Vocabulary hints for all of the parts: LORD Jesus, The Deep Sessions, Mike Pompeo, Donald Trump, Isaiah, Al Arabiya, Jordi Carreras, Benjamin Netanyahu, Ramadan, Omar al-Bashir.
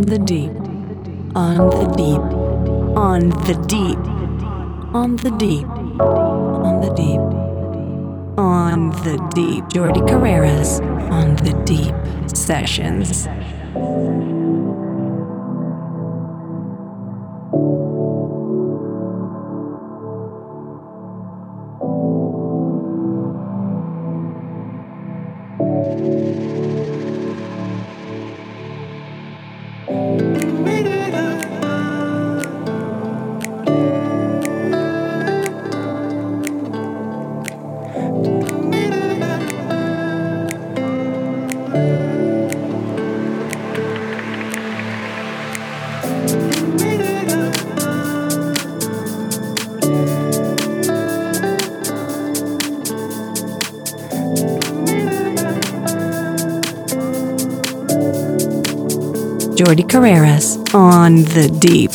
On the deep, on the deep, on the deep, on the deep, on the deep, on the deep. Jordi Carreras on the Deep Sessions. Jordi Carreras on the Deep.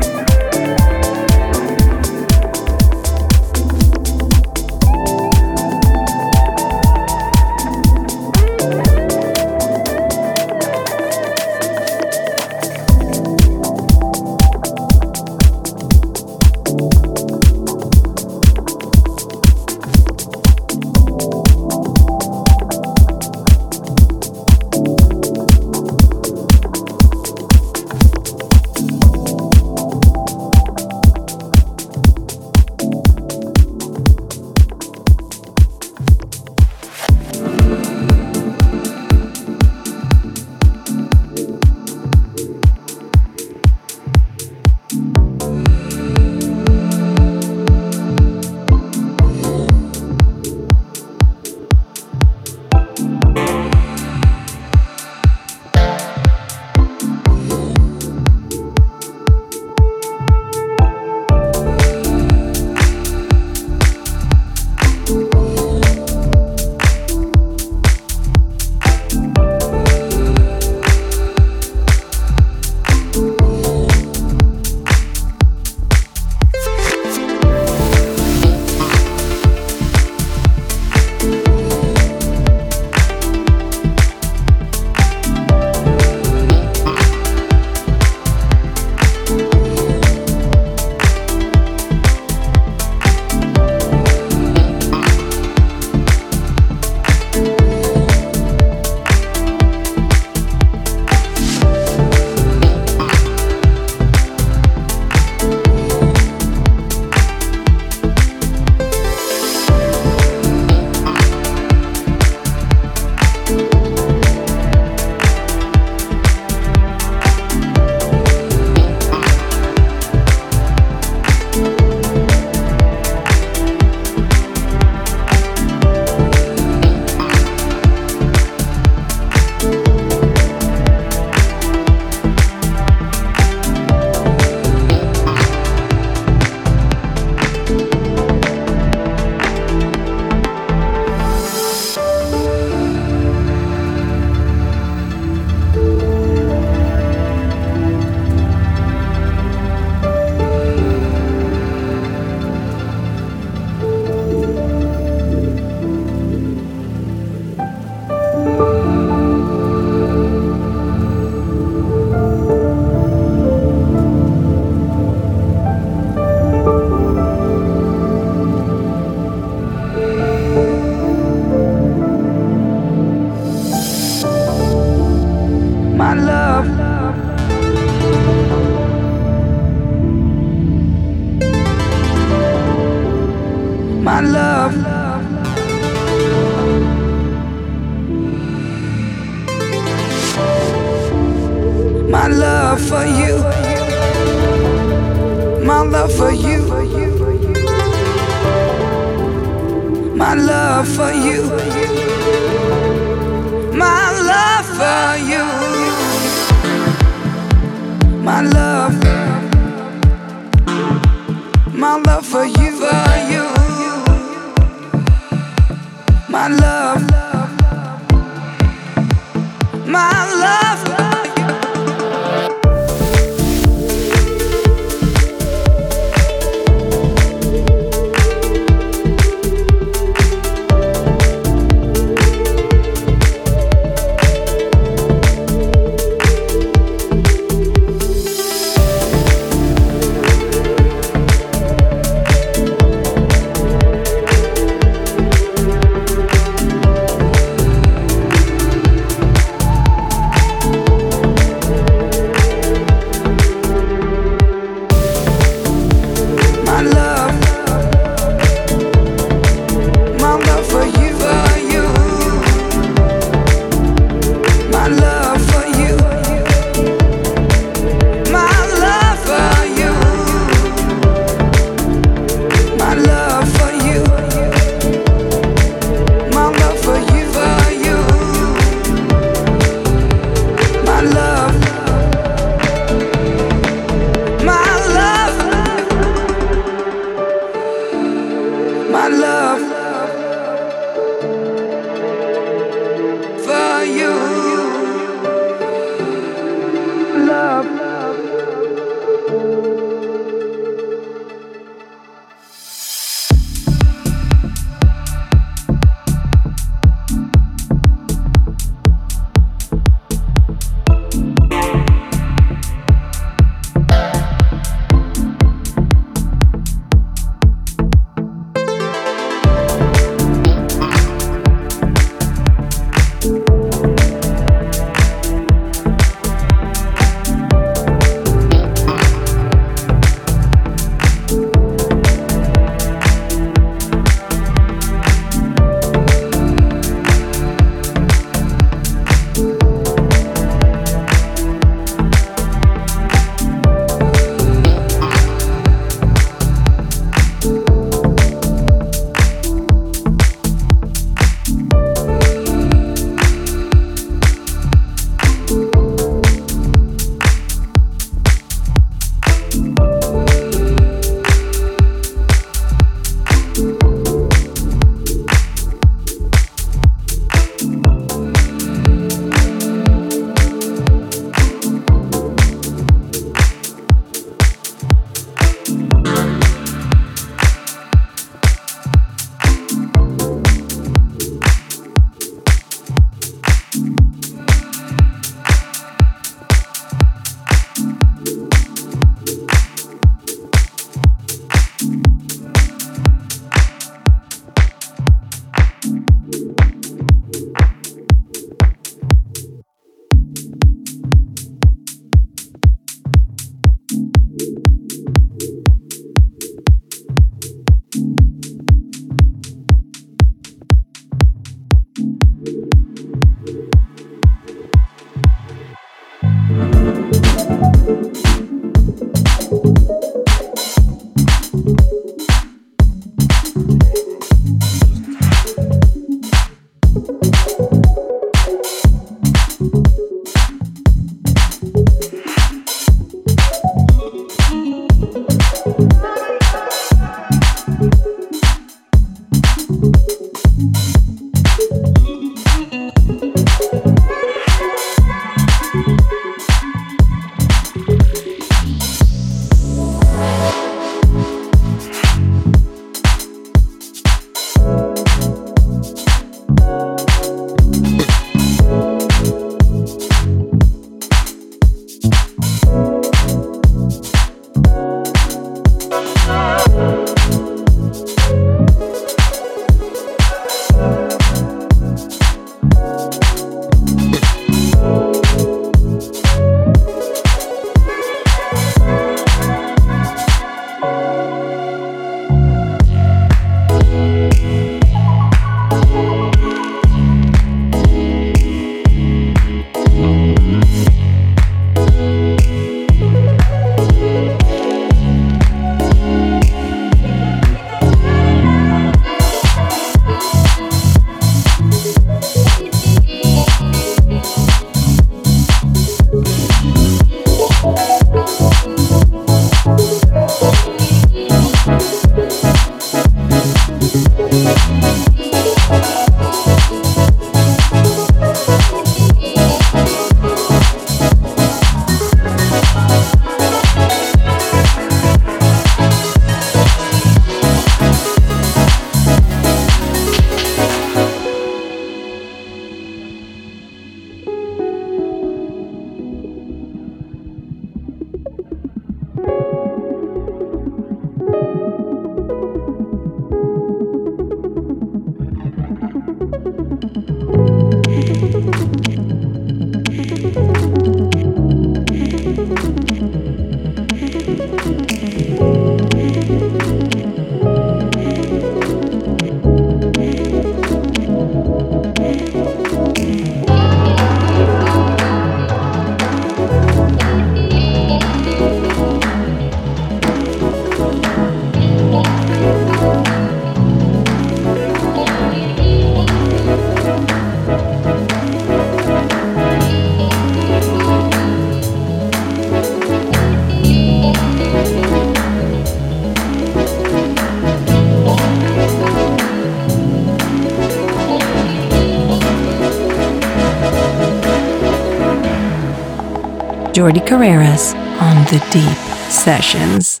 Jordi Carreras on The Deep Sessions.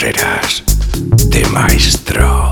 Carreras de Maestro.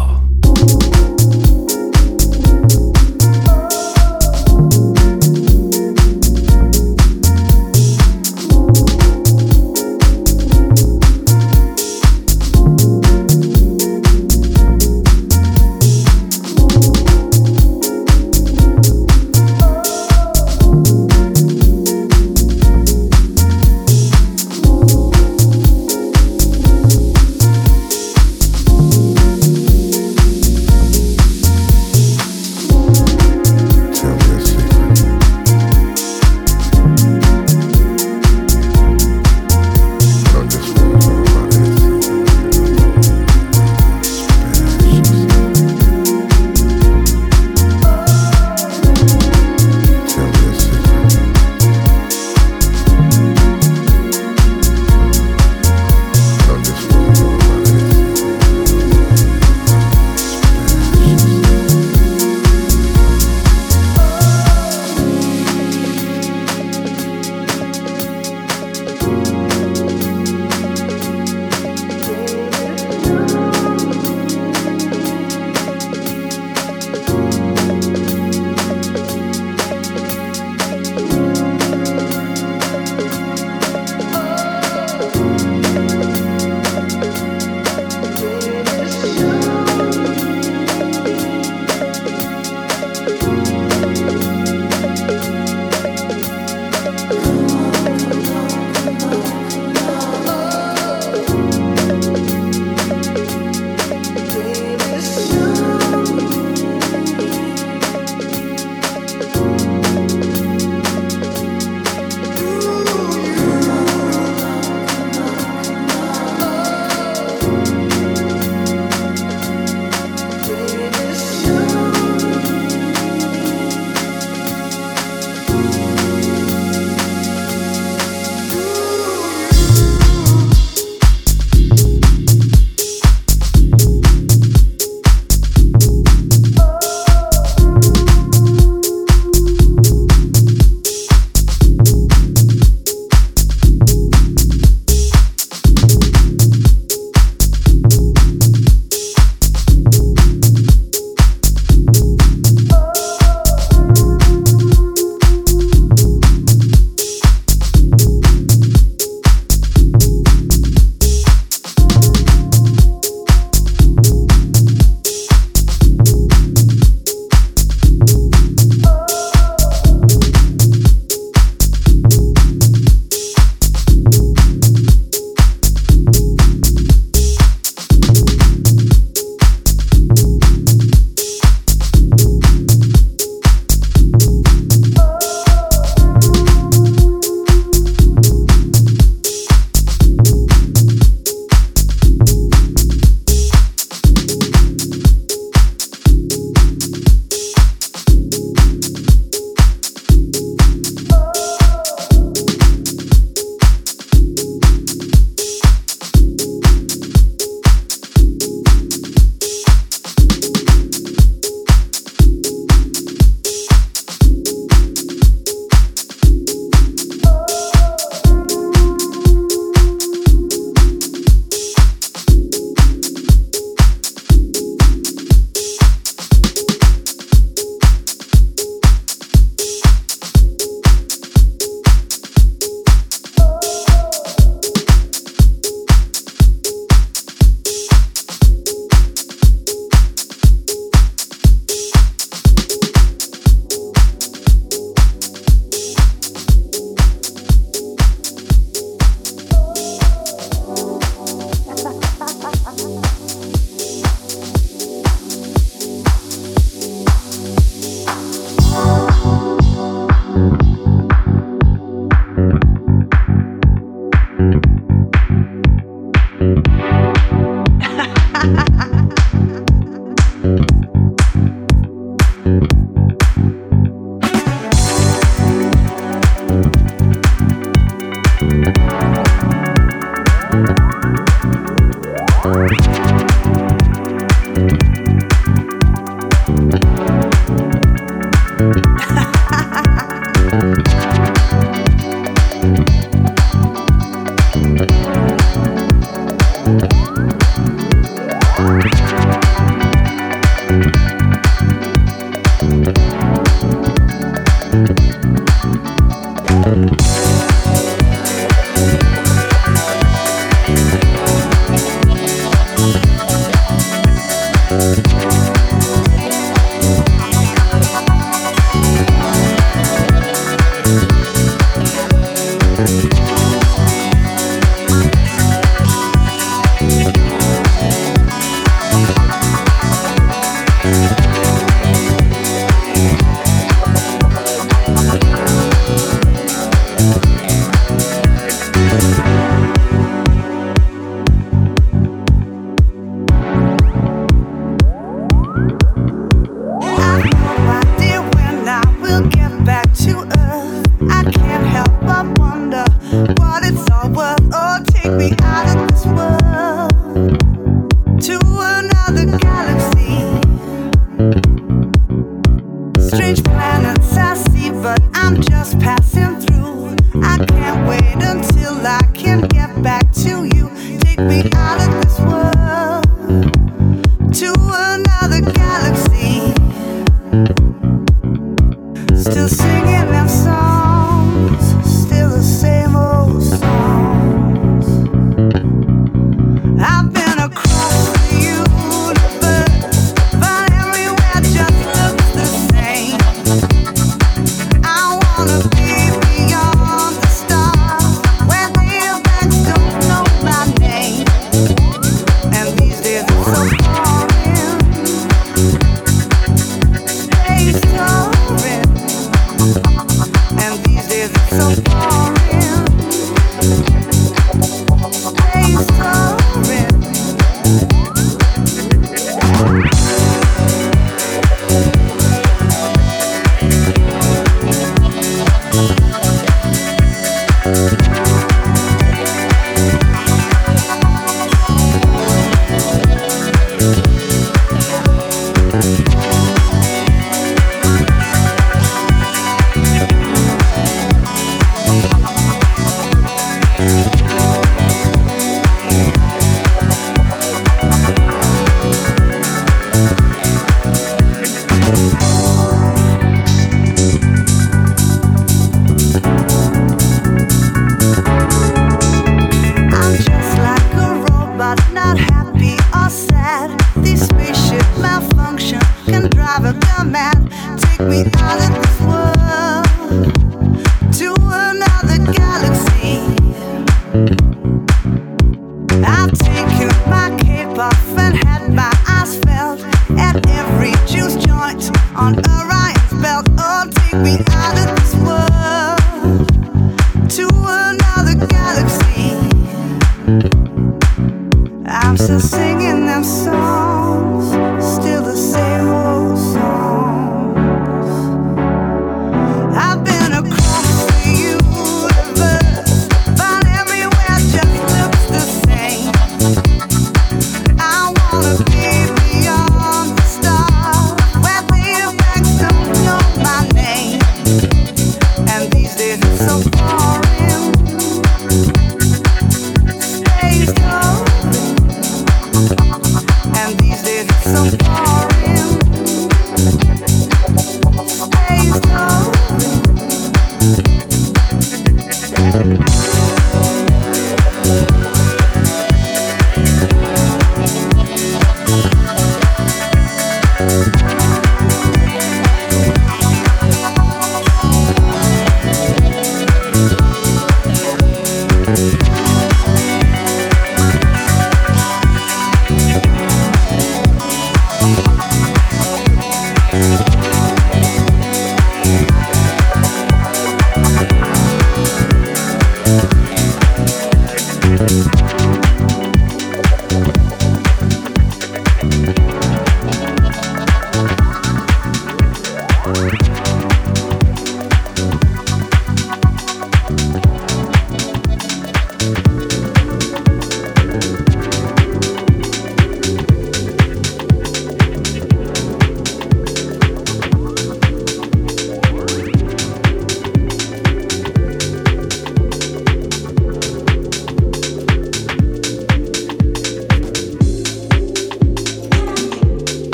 So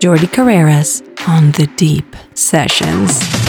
Jordi Carreras on The Deep Sessions.